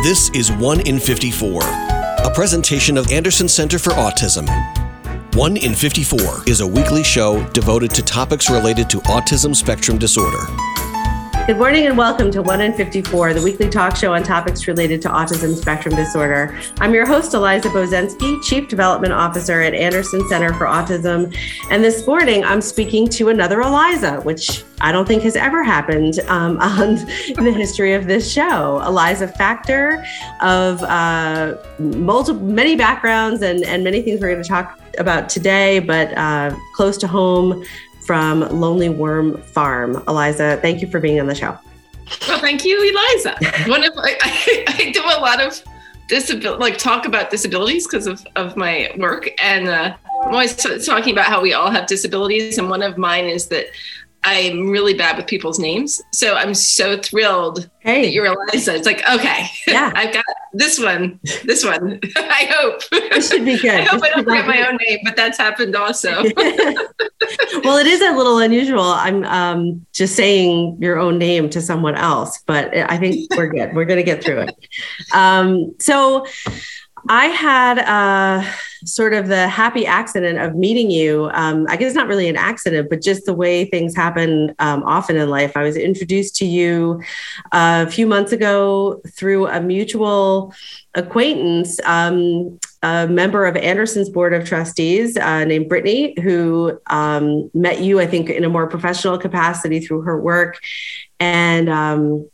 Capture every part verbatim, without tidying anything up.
This is one in fifty-four, a presentation of Anderson Center for Autism. one in fifty-four is a weekly show devoted to topics related to autism spectrum disorder. Good morning and welcome to one in fifty-four, the weekly talk show on topics related to autism spectrum disorder. I'm your host, Eliza Bozenski, Chief Development Officer at Anderson Center for Autism. And this morning, I'm speaking to another Eliza, which I don't think has ever happened um, on, in the history of this show. Eliza Factor of uh, multiple, many backgrounds and, and many things we're going to talk about today, but uh, close to home, from Lonely Worm Farm. Eliza, thank you for being on the show. Well, thank you, Eliza. One of I, I, I do a lot of disability, like talk about disabilities because of, of my work. And uh, I'm always t- talking about how we all have disabilities. And one of mine is that I'm really bad with people's names. So I'm so thrilled hey. that you're Eliza. It's like, okay, yeah. I've got this one, this one. I hope. It should be good. I hope I don't forget my own name, but that's happened also. Well, it is a little unusual. I'm um, just saying your own name to someone else, but I think we're good. We're going to get through it. Um, so I had uh, sort of the happy accident of meeting you. Um, I guess it's not really an accident, but just the way things happen um, often in life. I was introduced to you a few months ago through a mutual acquaintance, um, a member of Anderson's Board of Trustees uh, named Brittany, who um, met you, I think, in a more professional capacity through her work, and um,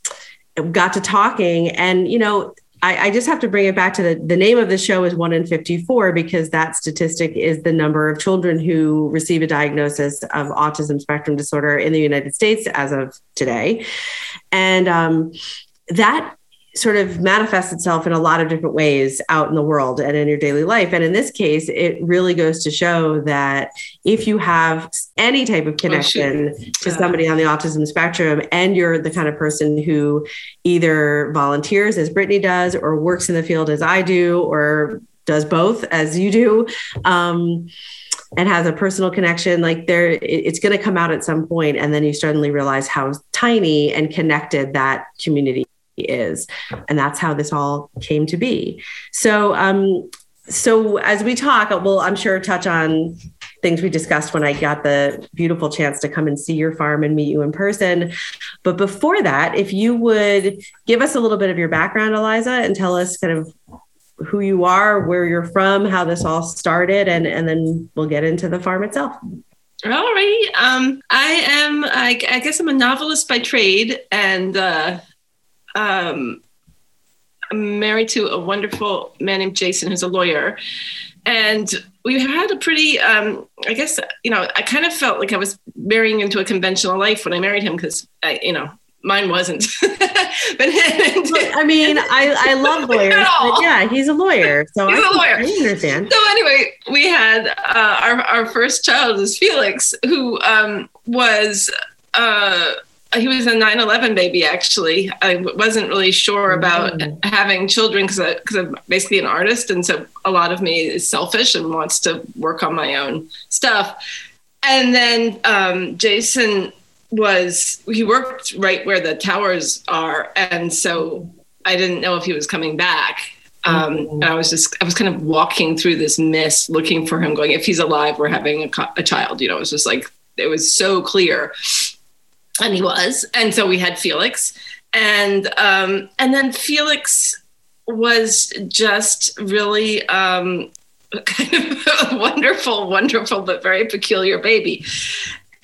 got to talking. And, you know, I just have to bring it back to the, the name of the show is one in fifty-four, because that statistic is the number of children who receive a diagnosis of autism spectrum disorder in the United States as of today. And um, that sort of manifests itself in a lot of different ways out in the world and in your daily life. And in this case, it really goes to show that if you have any type of connection oh, to somebody on the autism spectrum, and you're the kind of person who either volunteers as Brittany does, or works in the field as I do, or does both as you do, um, and has a personal connection, like there, it's going to come out at some point, and then you suddenly realize how tiny and connected that community is. And that's how this all came to be. So, um, so as we talk, we'll, I'm sure, touch on things we discussed when I got the beautiful chance to come and see your farm and meet you in person. But before that, if you would give us a little bit of your background, Eliza, and tell us kind of who you are, where you're from, how this all started, and, and then we'll get into the farm itself. All righty. Um, I am, I, I guess I'm a novelist by trade, and, uh, Um, I'm married to a wonderful man named Jason, who's a lawyer. And we had a pretty, um, I guess, you know, I kind of felt like I was marrying into a conventional life when I married him, because, you know, mine wasn't. But I mean, I, I love lawyers. But yeah, he's a lawyer. So he's I, a lawyer. I understand. So anyway, we had uh, our, our first child is Felix, who um, was... Uh, He was a nine eleven baby, actually. I wasn't really sure about mm. having children because because I'm basically an artist. And so a lot of me is selfish and wants to work on my own stuff. And then um, Jason was, he worked right where the towers are. And so I didn't know if he was coming back. Um, mm. And I was just, I was kind of walking through this mist looking for him, going, if he's alive, we're having a, co- a child. You know, it was just like, it was so clear. And he was. And so we had Felix. And um, and then Felix was just really um, kind of a wonderful, wonderful, but very peculiar baby.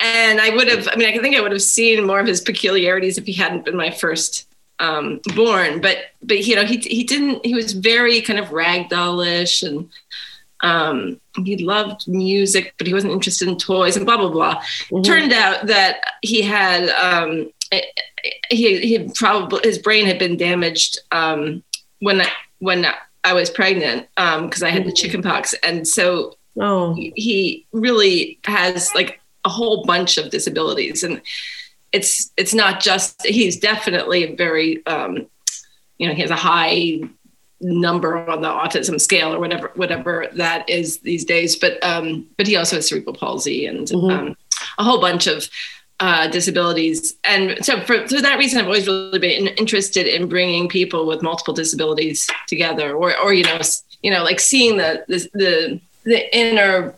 And I would have, I mean, I think I would have seen more of his peculiarities if he hadn't been my first um, born. But, but you know, he he didn't, he was very kind of ragdollish, and um, he loved music, but he wasn't interested in toys and blah, blah, blah. Mm-hmm. Turned out that he had, um, he, he had probably, his brain had been damaged, um, when, I, when I was pregnant, um, cause I had the chicken pox. And so oh. he really has like a whole bunch of disabilities, and it's, it's not just, he's definitely very, um, you know, he has a high number on the autism scale or whatever, whatever that is these days. But, um, but he also has cerebral palsy and mm-hmm. um, a whole bunch of uh, disabilities. And so for, for that reason, I've always really been interested in bringing people with multiple disabilities together, or, or, you know, you know, like seeing the, the, the, the inner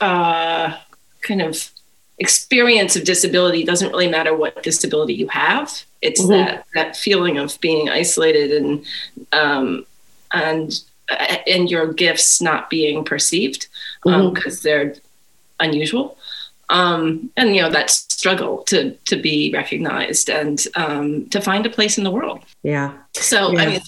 uh, kind of experience of disability. Doesn't really matter what disability you have. It's mm-hmm. that, that feeling of being isolated and, um, and, and your gifts not being perceived because um, mm-hmm. they're unusual. Um, and, you know, that struggle to, to be recognized and um, to find a place in the world. Yeah. So, yeah. I mean,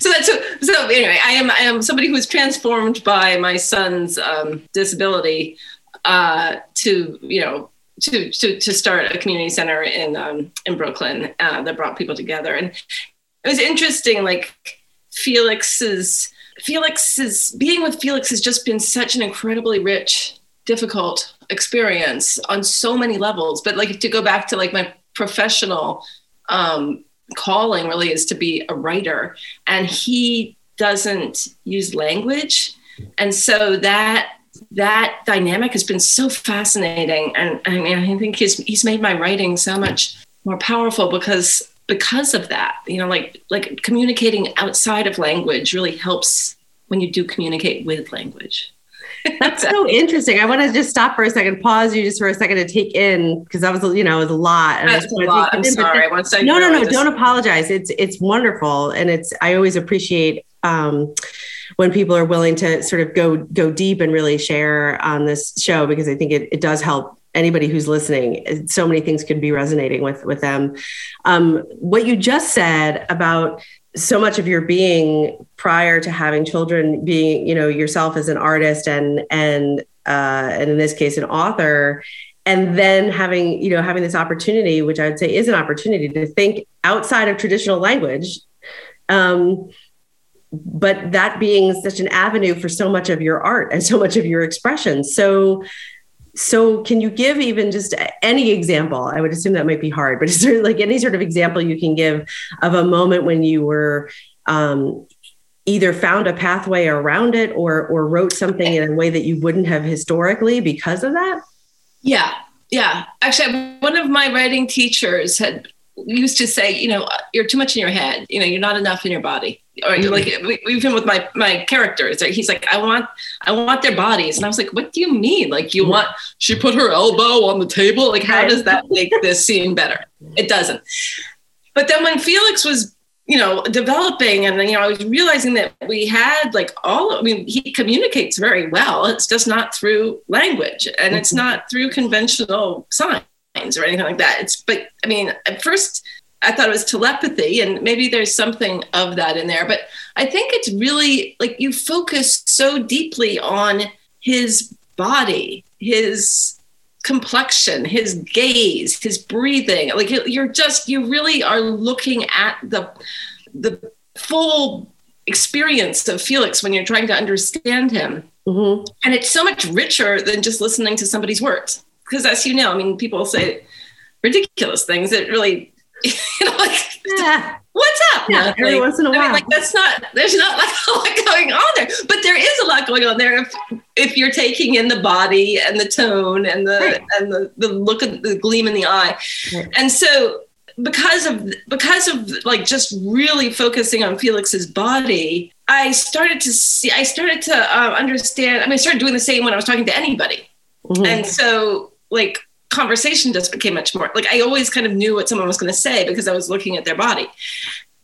so that's, so anyway, I am, I am somebody who was transformed by my son's um, disability uh, to, you know, to, to, to start a community center in, um, in Brooklyn uh, that brought people together. And it was interesting, like Felix's, Felix's being with Felix has just been such an incredibly rich, difficult experience on so many levels. But like to go back to like my professional um, calling really is to be a writer, and he doesn't use language. And so that, that dynamic has been so fascinating. And I mean, I think he's, he's made my writing so much more powerful because because of that, you know, like, like communicating outside of language really helps when you do communicate with language. That's so interesting. I want to just stop for a second, pause you just for a second to take in, because that was, you know, it was a lot. And That's I a lot. I'm in, sorry. Then, Once I no, no, no, just... don't apologize. It's, it's wonderful. And it's, I always appreciate um, when people are willing to sort of go, go deep and really share on this show, because I think it, it does help anybody who's listening. So many things could be resonating with, with them. Um, what you just said about so much of your being prior to having children being, you know, yourself as an artist and, and, uh, and in this case, an author, and then having, you know, having this opportunity, which I would say is an opportunity to think outside of traditional language. Um, but that being such an avenue for so much of your art and so much of your expression. So, So can you give even just any example? I would assume that might be hard, but is there like any sort of example you can give of a moment when you were um, either found a pathway around it or or wrote something in a way that you wouldn't have historically because of that? Yeah. Yeah. Actually, one of my writing teachers had used to say, you know, you're too much in your head. You know, you're not enough in your body. Or you're like, even with my, my characters, he's like, I want, I want their bodies. And I was like, what do you mean? Like you want, she put her elbow on the table. Like, how does that make this scene better? It doesn't. But then when Felix was, you know, developing, and then, you know, I was realizing that we had like all, I mean, he communicates very well. It's just not through language, and it's not through conventional signs or anything like that. It's, but I mean, at first I thought it was telepathy, and maybe there's something of that in there, but I think it's really like you focus so deeply on his body, his complexion, his gaze, his breathing. Like you're just, you really are looking at the, the full experience of Felix when you're trying to understand him. Mm-hmm. And it's so much richer than just listening to somebody's words. Because as you know, I mean, people say ridiculous things that really, you know, like, yeah. What's up? Yeah, like, every once in a while. I mean, like, that's not, there's not like a lot going on there, but there is a lot going on there if if you're taking in the body and the tone and the right. and the, the look of the gleam in the eye. Right. And so because of because of like just really focusing on Felix's body, I started to see, I started to uh, understand. I mean, I started doing the same when I was talking to anybody. Mm-hmm. And so like conversation just became much more like, I always kind of knew what someone was going to say because I was looking at their body.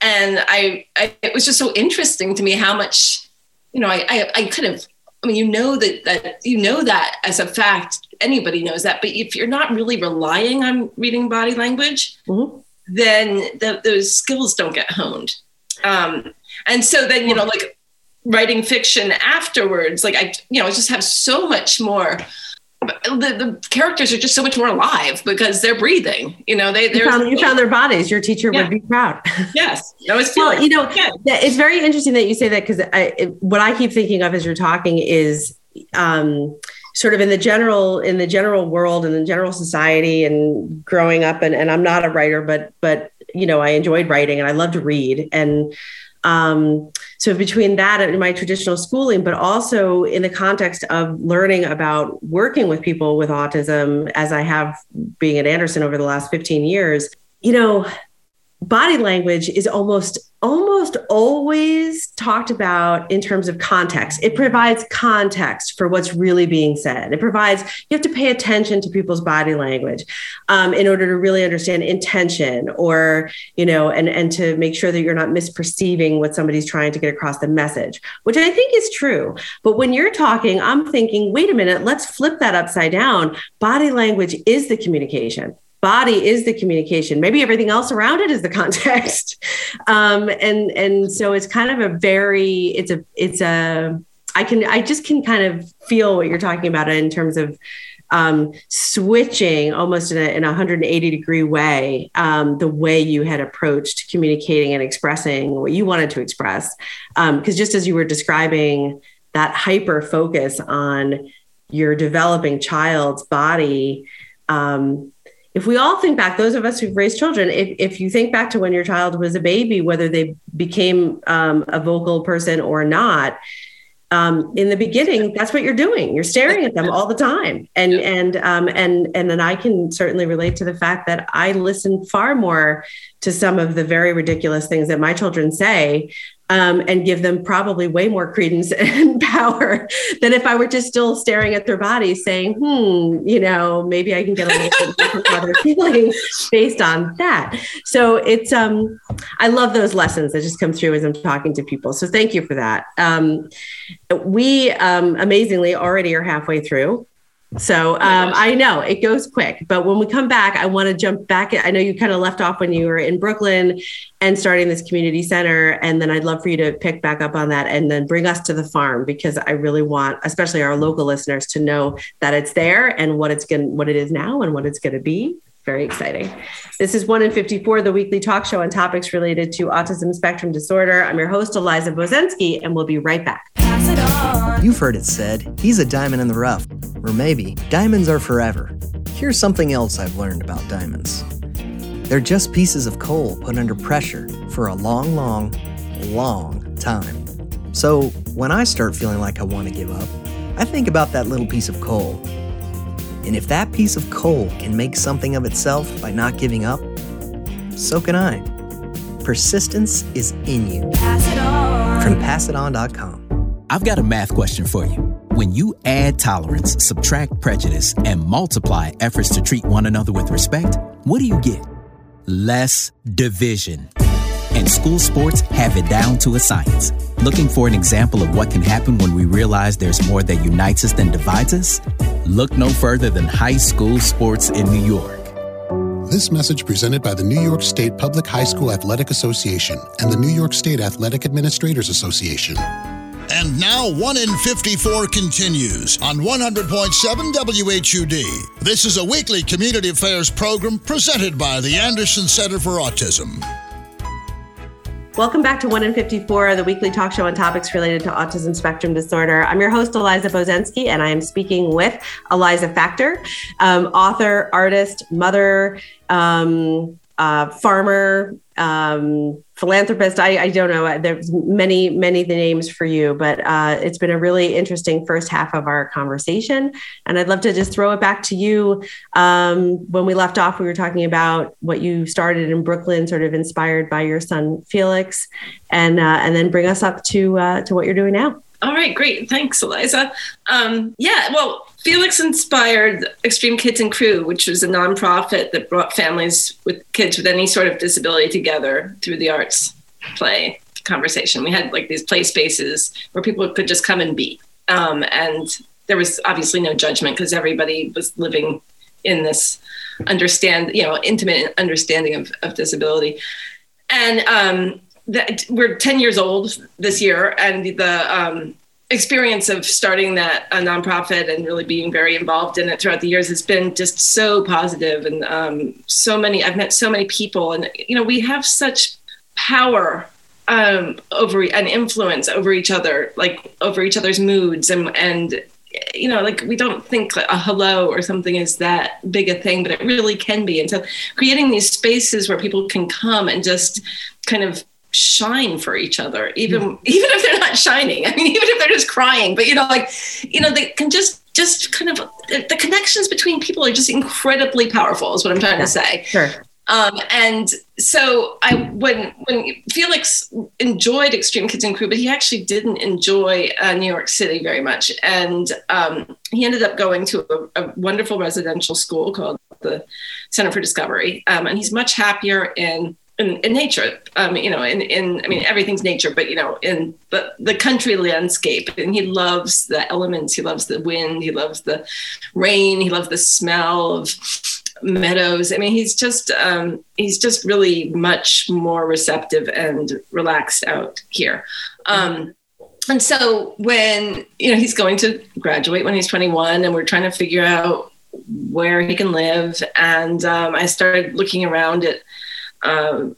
And I, I, it was just so interesting to me how much, you know, I, I, I kind of, I mean, you know, that, that, you know, that as a fact, anybody knows that, but if you're not really relying on reading body language, mm-hmm. then the, those skills don't get honed. Um, and so then, you know, like writing fiction afterwards, like I, you know, I just have so much more. The, the characters are just so much more alive because they're breathing. You know, they you found, you found their bodies. Your teacher yeah. would be proud. Yes, that was well. Feeling. You know, yeah. It's very interesting that you say that, because what I keep thinking of as you're talking is um, sort of in the general in the general world and the general society and growing up. And, and I'm not a writer, but but you know, I enjoyed writing and I love to read and. Um, so between that and my traditional schooling, but also in the context of learning about working with people with autism, as I have being at Anderson over the last fifteen years, you know, body language is almost, almost always talked about in terms of context. It provides context for what's really being said. It provides, you have to pay attention to people's body language um, in order to really understand intention or, you know, and, and to make sure that you're not misperceiving what somebody's trying to get across the message, which I think is true. But when you're talking, I'm thinking, wait a minute, let's flip that upside down. Body language is the communication. Body is the communication. Maybe everything else around it is the context. Um, and, and so it's kind of a very, it's a, it's a, I can, I just can kind of feel what you're talking about in terms of um, switching almost in a, in a one hundred eighty degree way, um, the way you had approached communicating and expressing what you wanted to express. Um, 'cause just as you were describing that hyper focus on your developing child's body, um, if we all think back, those of us who've raised children, if, if you think back to when your child was a baby, whether they became um, a vocal person or not, um, in the beginning, that's what you're doing. You're staring at them all the time. And, and, um, and, and then I can certainly relate to the fact that I listen far more to some of the very ridiculous things that my children say um, and give them probably way more credence and power than if I were just still staring at their bodies saying, hmm, you know, maybe I can get a little bit of how they're feeling based on that. So it's, um, I love those lessons that just come through as I'm talking to people. So thank you for that. Um, we um, amazingly already are halfway through. So um, I know it goes quick, but when we come back, I want to jump back. I know you kind of left off when you were in Brooklyn and starting this community center. And then I'd love for you to pick back up on that and then bring us to the farm, because I really want, especially our local listeners, to know that it's there and what it's going, what it is now and what it's going to be. Very exciting. This is one in fifty-four, the weekly talk show on topics related to autism spectrum disorder. I'm your host, Eliza Bozenski, and we'll be right back. You've heard it said, he's a diamond in the rough. Or maybe, diamonds are forever. Here's something else I've learned about diamonds. They're just pieces of coal put under pressure for a long, long, long time. So when I start feeling like I want to give up, I think about that little piece of coal. And if that piece of coal can make something of itself by not giving up, so can I. Persistence is in you. Pass it on. From pass it on dot com. I've got a math question for you. When you add tolerance, subtract prejudice, and multiply efforts to treat one another with respect, what do you get? Less division. And school sports have it down to a science. Looking for an example of what can happen when we realize there's more that unites us than divides us? Look no further than high school sports in New York. This message presented by the New York State Public High School Athletic Association and the New York State Athletic Administrators Association. And now one in fifty-four continues on one hundred point seven W H U D. This is a weekly community affairs program presented by the Anderson Center for Autism. Welcome back to one in fifty-four, the weekly talk show on topics related to autism spectrum disorder. I'm your host, Eliza Bozenski, and I am speaking with Eliza Factor, um, author, artist, mother, um, uh, farmer, um, philanthropist. I, I don't know. There's many, many the names for you, but uh, it's been a really interesting first half of our conversation. And I'd love to just throw it back to you. Um, when we left off, we were talking about what you started in Brooklyn, sort of inspired by your son, Felix, and uh, and then bring us up to uh, to what you're doing now. All right, great. Thanks, Eliza. Um, yeah, well, Felix inspired Extreme Kids and Crew, which was a nonprofit that brought families with kids with any sort of disability together through the arts, play, conversation. We had like these play spaces where people could just come and be. Um, and there was obviously no judgment because everybody was living in this understand, you know, intimate understanding of, of disability. And um, that, we're ten years old this year, and the um, experience of starting that a nonprofit and really being very involved in it throughout the years has been just so positive. And um, so many, I've met so many people, and, you know, we have such power um, over and influence over each other, like over each other's moods. And, and, you know, like we don't think a hello or something is that big a thing, but it really can be. And so creating these spaces where people can come and just kind of shine for each other, even mm. even if they're not shining. I mean, even if they're just crying, but you know, like, you know, they can just just kind of the, the connections between people are just incredibly powerful, is what I'm trying yeah. to say. Sure. Um, and so I, when, when Felix enjoyed Extreme Kids and Crew, but he actually didn't enjoy uh, New York City very much. And um, he ended up going to a, a wonderful residential school called the Center for Discovery. Um, and he's much happier in, in, in nature, um, you know, in, in, I mean, everything's nature, but, you know, in the, the country landscape. And he loves the elements. He loves the wind. He loves the rain. He loves the smell of meadows. I mean, he's just um, he's just really much more receptive and relaxed out here. Um, and so when, you know, he's going to graduate when he's twenty-one, and we're trying to figure out where he can live. And um, I started looking around at um,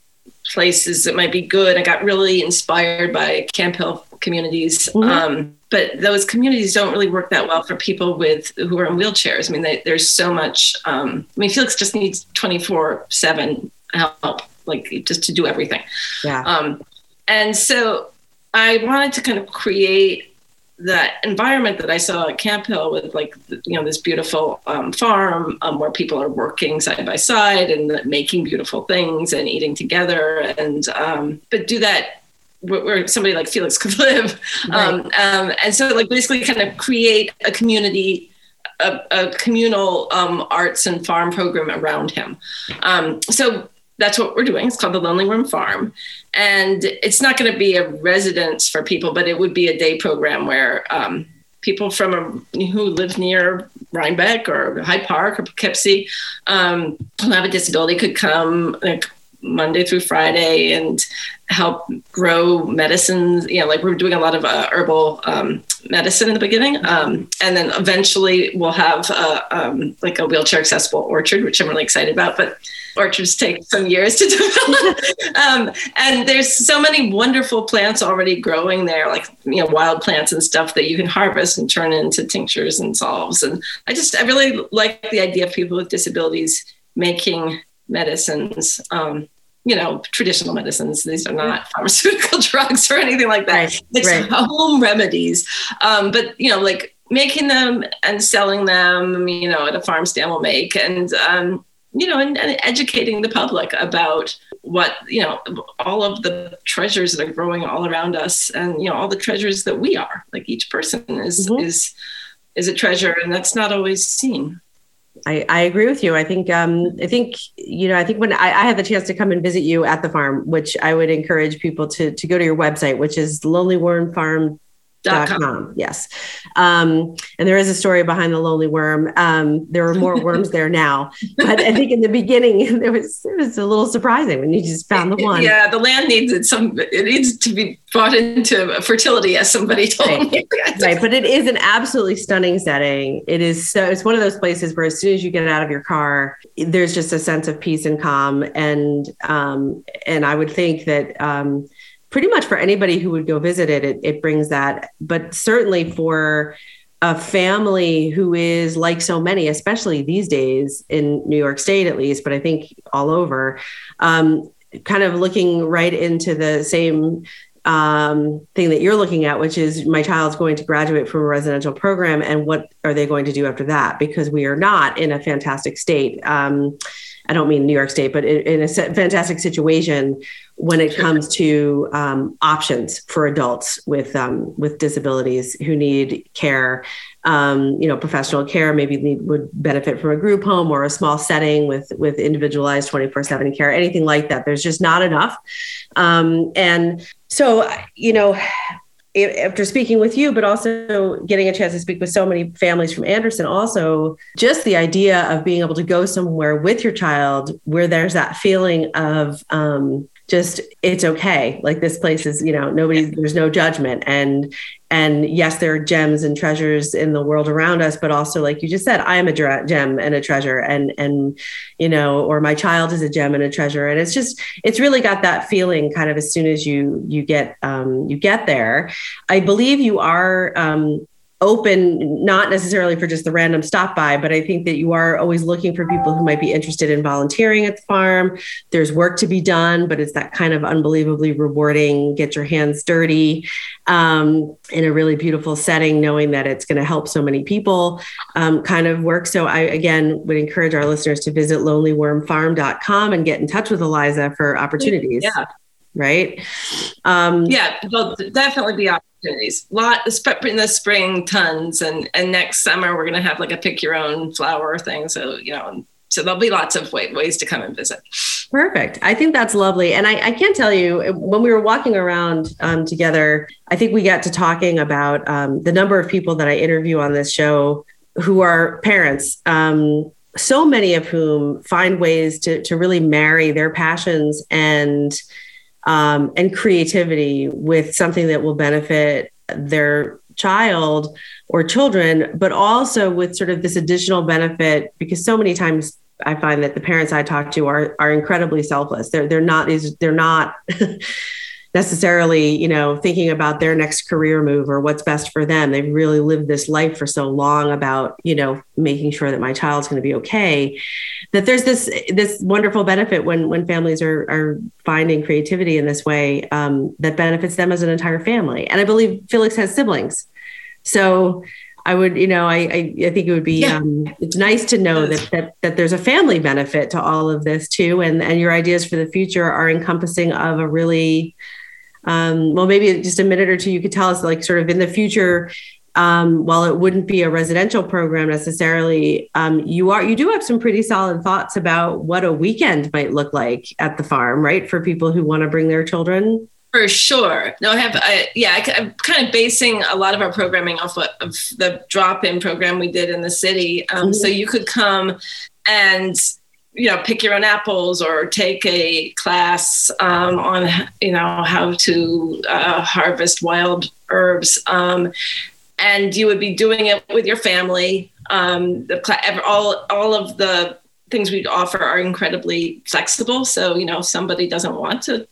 places that might be good. I got really inspired by Camp Hill communities. Mm-hmm. Um, but those communities don't really work that well for people with who are in wheelchairs. I mean, they, there's so much, um, I mean, Felix just needs twenty-four seven help, like just to do everything. Yeah. Um, and so I wanted to kind of create that environment that I saw at Camp Hill with, like, you know, this beautiful um, farm um, where people are working side by side and making beautiful things and eating together. And, um, but do that where somebody like Felix could live. Right. Um, um, and so, like, basically kind of create a community, a, a communal um, arts and farm program around him. Um, so that's what we're doing. It's called the Lonely Worm Farm. And it's not going to be a residence for people, but it would be a day program where um, people from a, who live near Rhinebeck or Hyde Park or Poughkeepsie um, who have a disability could come, like, Monday through Friday and help grow medicines. You know, like, we're doing a lot of uh, herbal um, medicine in the beginning. Um, and then eventually we'll have uh, um, like a wheelchair accessible orchard, which I'm really excited about, but orchards take some years to develop. um, and there's so many wonderful plants already growing there, like, you know, wild plants and stuff that you can harvest and turn into tinctures and salves. And I just, I really like the idea of people with disabilities making medicines, um, you know, traditional medicines. These are not pharmaceutical drugs or anything like that. Right, it's right. home remedies. Um, but, you know, like, making them and selling them, you know, at a farm stand will make, and, um, you know, and, and educating the public about what, you know, all of the treasures that are growing all around us, and, you know, all the treasures that we are, like, each person is, mm-hmm. is, is a treasure, and that's not always seen. I, I agree with you. I think, um, I think, you know, I think when I, I had the chance to come and visit you at the farm, which I would encourage people to, to go to your website, which is lonely worm farm dot com. Yes. Um, and there is a story behind the Lonely Worm. Um, there are more worms there now, but I think in the beginning, it was, it was a little surprising when you just found the one. Yeah. The land needs it. Some, it needs to be brought into fertility, as somebody told right. me. Right. But it is an absolutely stunning setting. It is. So it's one of those places where as soon as you get out of your car, there's just a sense of peace and calm. And, um, and I would think that, um, pretty much for anybody who would go visit it, it, it brings that. But certainly for a family who is, like so many, especially these days in New York State, at least, but I think all over, um, kind of looking right into the same um, thing that you're looking at, which is my child's going to graduate from a residential program. And what are they going to do after that? Because we are not in a fantastic state. Um, I don't mean New York State, but in, in a fantastic situation when it comes to um, options for adults with um, with disabilities who need care, um, you know, professional care, maybe need, would benefit from a group home or a small setting with with individualized twenty-four seven care, anything like that. There's just not enough. Um, and so, you know, after speaking with you, but also getting a chance to speak with so many families from Anderson, also just the idea of being able to go somewhere with your child where there's that feeling of um, just, it's okay. Like, this place is, you know, nobody, there's no judgment. And, and yes, there are gems and treasures in the world around us, but also, like you just said, I am a gem and a treasure, and, and, you know, or my child is a gem and a treasure. And it's just, it's really got that feeling kind of as soon as you, you get, um, you get there. I believe you are, um, open, not necessarily for just the random stop by, but I think that you are always looking for people who might be interested in volunteering at the farm. There's work to be done, but it's that kind of unbelievably rewarding, get your hands dirty um, in a really beautiful setting, knowing that it's going to help so many people um, kind of work. So I, again, would encourage our listeners to visit lonely worm farm dot com and get in touch with Eliza for opportunities. Yeah. Right. Um, yeah, there'll definitely be opportunities. Lot in the spring, tons, and and next summer we're going to have like a pick your own flower thing. So you know, so there'll be lots of way, ways to come and visit. Perfect. I think that's lovely, and I, I can tell you when we were walking around um, together, I think we got to talking about um, the number of people that I interview on this show who are parents. Um, so many of whom find ways to to really marry their passions and. Um, and creativity with something that will benefit their child or children, but also with sort of this additional benefit, because so many times I find that the parents I talk to are are incredibly selfless. They're they're not is they're not necessarily, you know, thinking about their next career move or what's best for them. They've really lived this life for so long about, you know, making sure that my child's going to be okay, that there's this, this wonderful benefit when, when families are, are finding creativity in this way um, that benefits them as an entire family. And I believe Felix has siblings. So I would, you know, I, I, I think it would be, yeah. um, it's nice to know that, that, that there's a family benefit to all of this too. And, and your ideas for the future are encompassing of a really, um, well, maybe just a minute or two, you could tell us like sort of in the future, um, while it wouldn't be a residential program necessarily, um, you are, you do have some pretty solid thoughts about what a weekend might look like at the farm, right? For people who want to bring their children. For sure. No, I have, I, yeah, I, I'm kind of basing a lot of our programming off of, of the drop-in program we did in the city. Um, mm-hmm. So you could come and, you know, pick your own apples or take a class um, on, you know, how to uh, harvest wild herbs. Um, and you would be doing it with your family. Um, the cl- all, all of the things we'd offer are incredibly flexible. So, you know, if somebody doesn't want to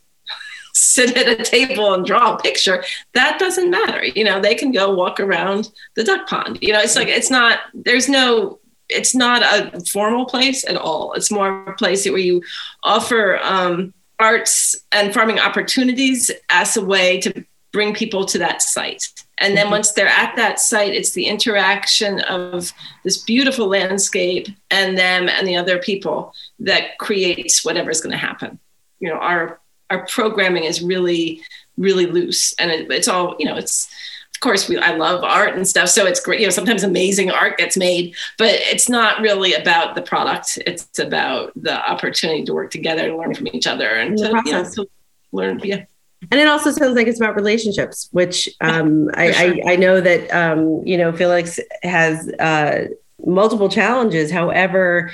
sit at a table and draw a picture, that doesn't matter. You know, they can go walk around the duck pond. You know, it's like, it's not, there's no, it's not a formal place at all. It's more a place where you offer um, arts and farming opportunities as a way to bring people to that site. And then once they're at that site, it's the interaction of this beautiful landscape and them and the other people that creates whatever's going to happen. You know, our Our programming is really, really loose, and it, it's all, you know, it's, of course, we, I love art and stuff, so it's great, you know, sometimes amazing art gets made, but it's not really about the product, it's about the opportunity to work together, to learn from each other, and to, you know, to learn, yeah. And it also sounds like it's about relationships, which um, I, sure. I, I know that, um, you know, Felix has uh, multiple challenges, however,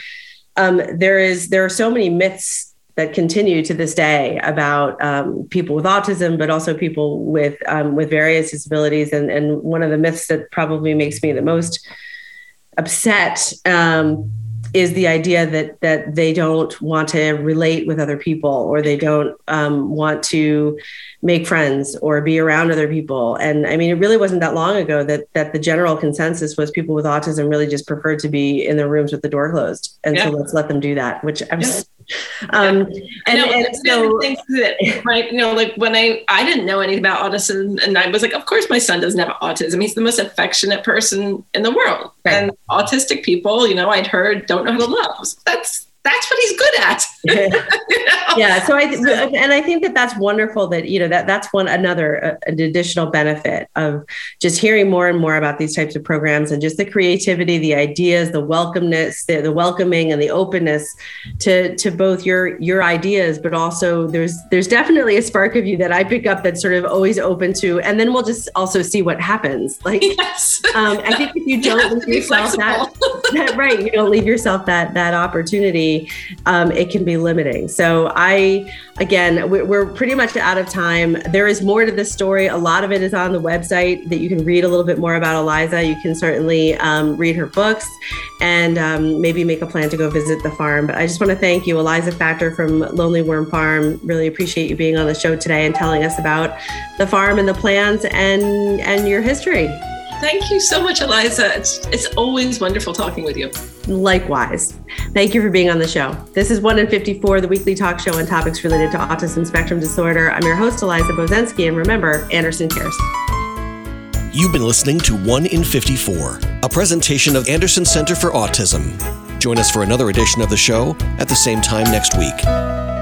um, there is, there are so many myths that continue to this day about um, people with autism, but also people with um, with various disabilities. And, and one of the myths that probably makes me the most upset um, is the idea that that they don't want to relate with other people, or they don't um, want to make friends or be around other people. And I mean, it really wasn't that long ago that that the general consensus was people with autism really just preferred to be in their rooms with the door closed. And yeah. so let's let them do that, which I'm yeah. Um, yeah. and, no, and so, things that, right, you know, like when I, I didn't know anything about autism, and I was like, of course my son doesn't have autism. He's the most affectionate person in the world. Right. And autistic people, you know, I'd heard, don't know how to love. So that's, that's what he's good at. you know? Yeah. So I, so, and I think that that's wonderful that, you know, that that's one, another, uh, an additional benefit of just hearing more and more about these types of programs, and just the creativity, the ideas, the welcomeness, the, the welcoming and the openness to, to both your, your ideas, but also there's, there's definitely a spark of you that I pick up that's sort of always open to, and then we'll just also see what happens. Like, yes. um, I think if you don't you leave yourself that, that, right. You don't leave yourself that, that opportunity. Um, it can be limiting. So I, again, we're pretty much out of time. There is more to this story. A lot of it is on the website that you can read a little bit more about Eliza. You can certainly um, read her books and um, maybe make a plan to go visit the farm. But I just want to thank you, Eliza Factor from Lonely Worm Farm. Really appreciate you being on the show today and telling us about the farm and the plans and, and your history. Thank you so much, Eliza. It's, it's always wonderful talking with you. Likewise. Thank you for being on the show. This is one in fifty-four, the weekly talk show on topics related to autism spectrum disorder. I'm your host, Eliza Bozenski, and remember, Anderson cares. You've been listening to one in fifty-four, a presentation of Anderson Center for Autism. Join us for another edition of the show at the same time next week.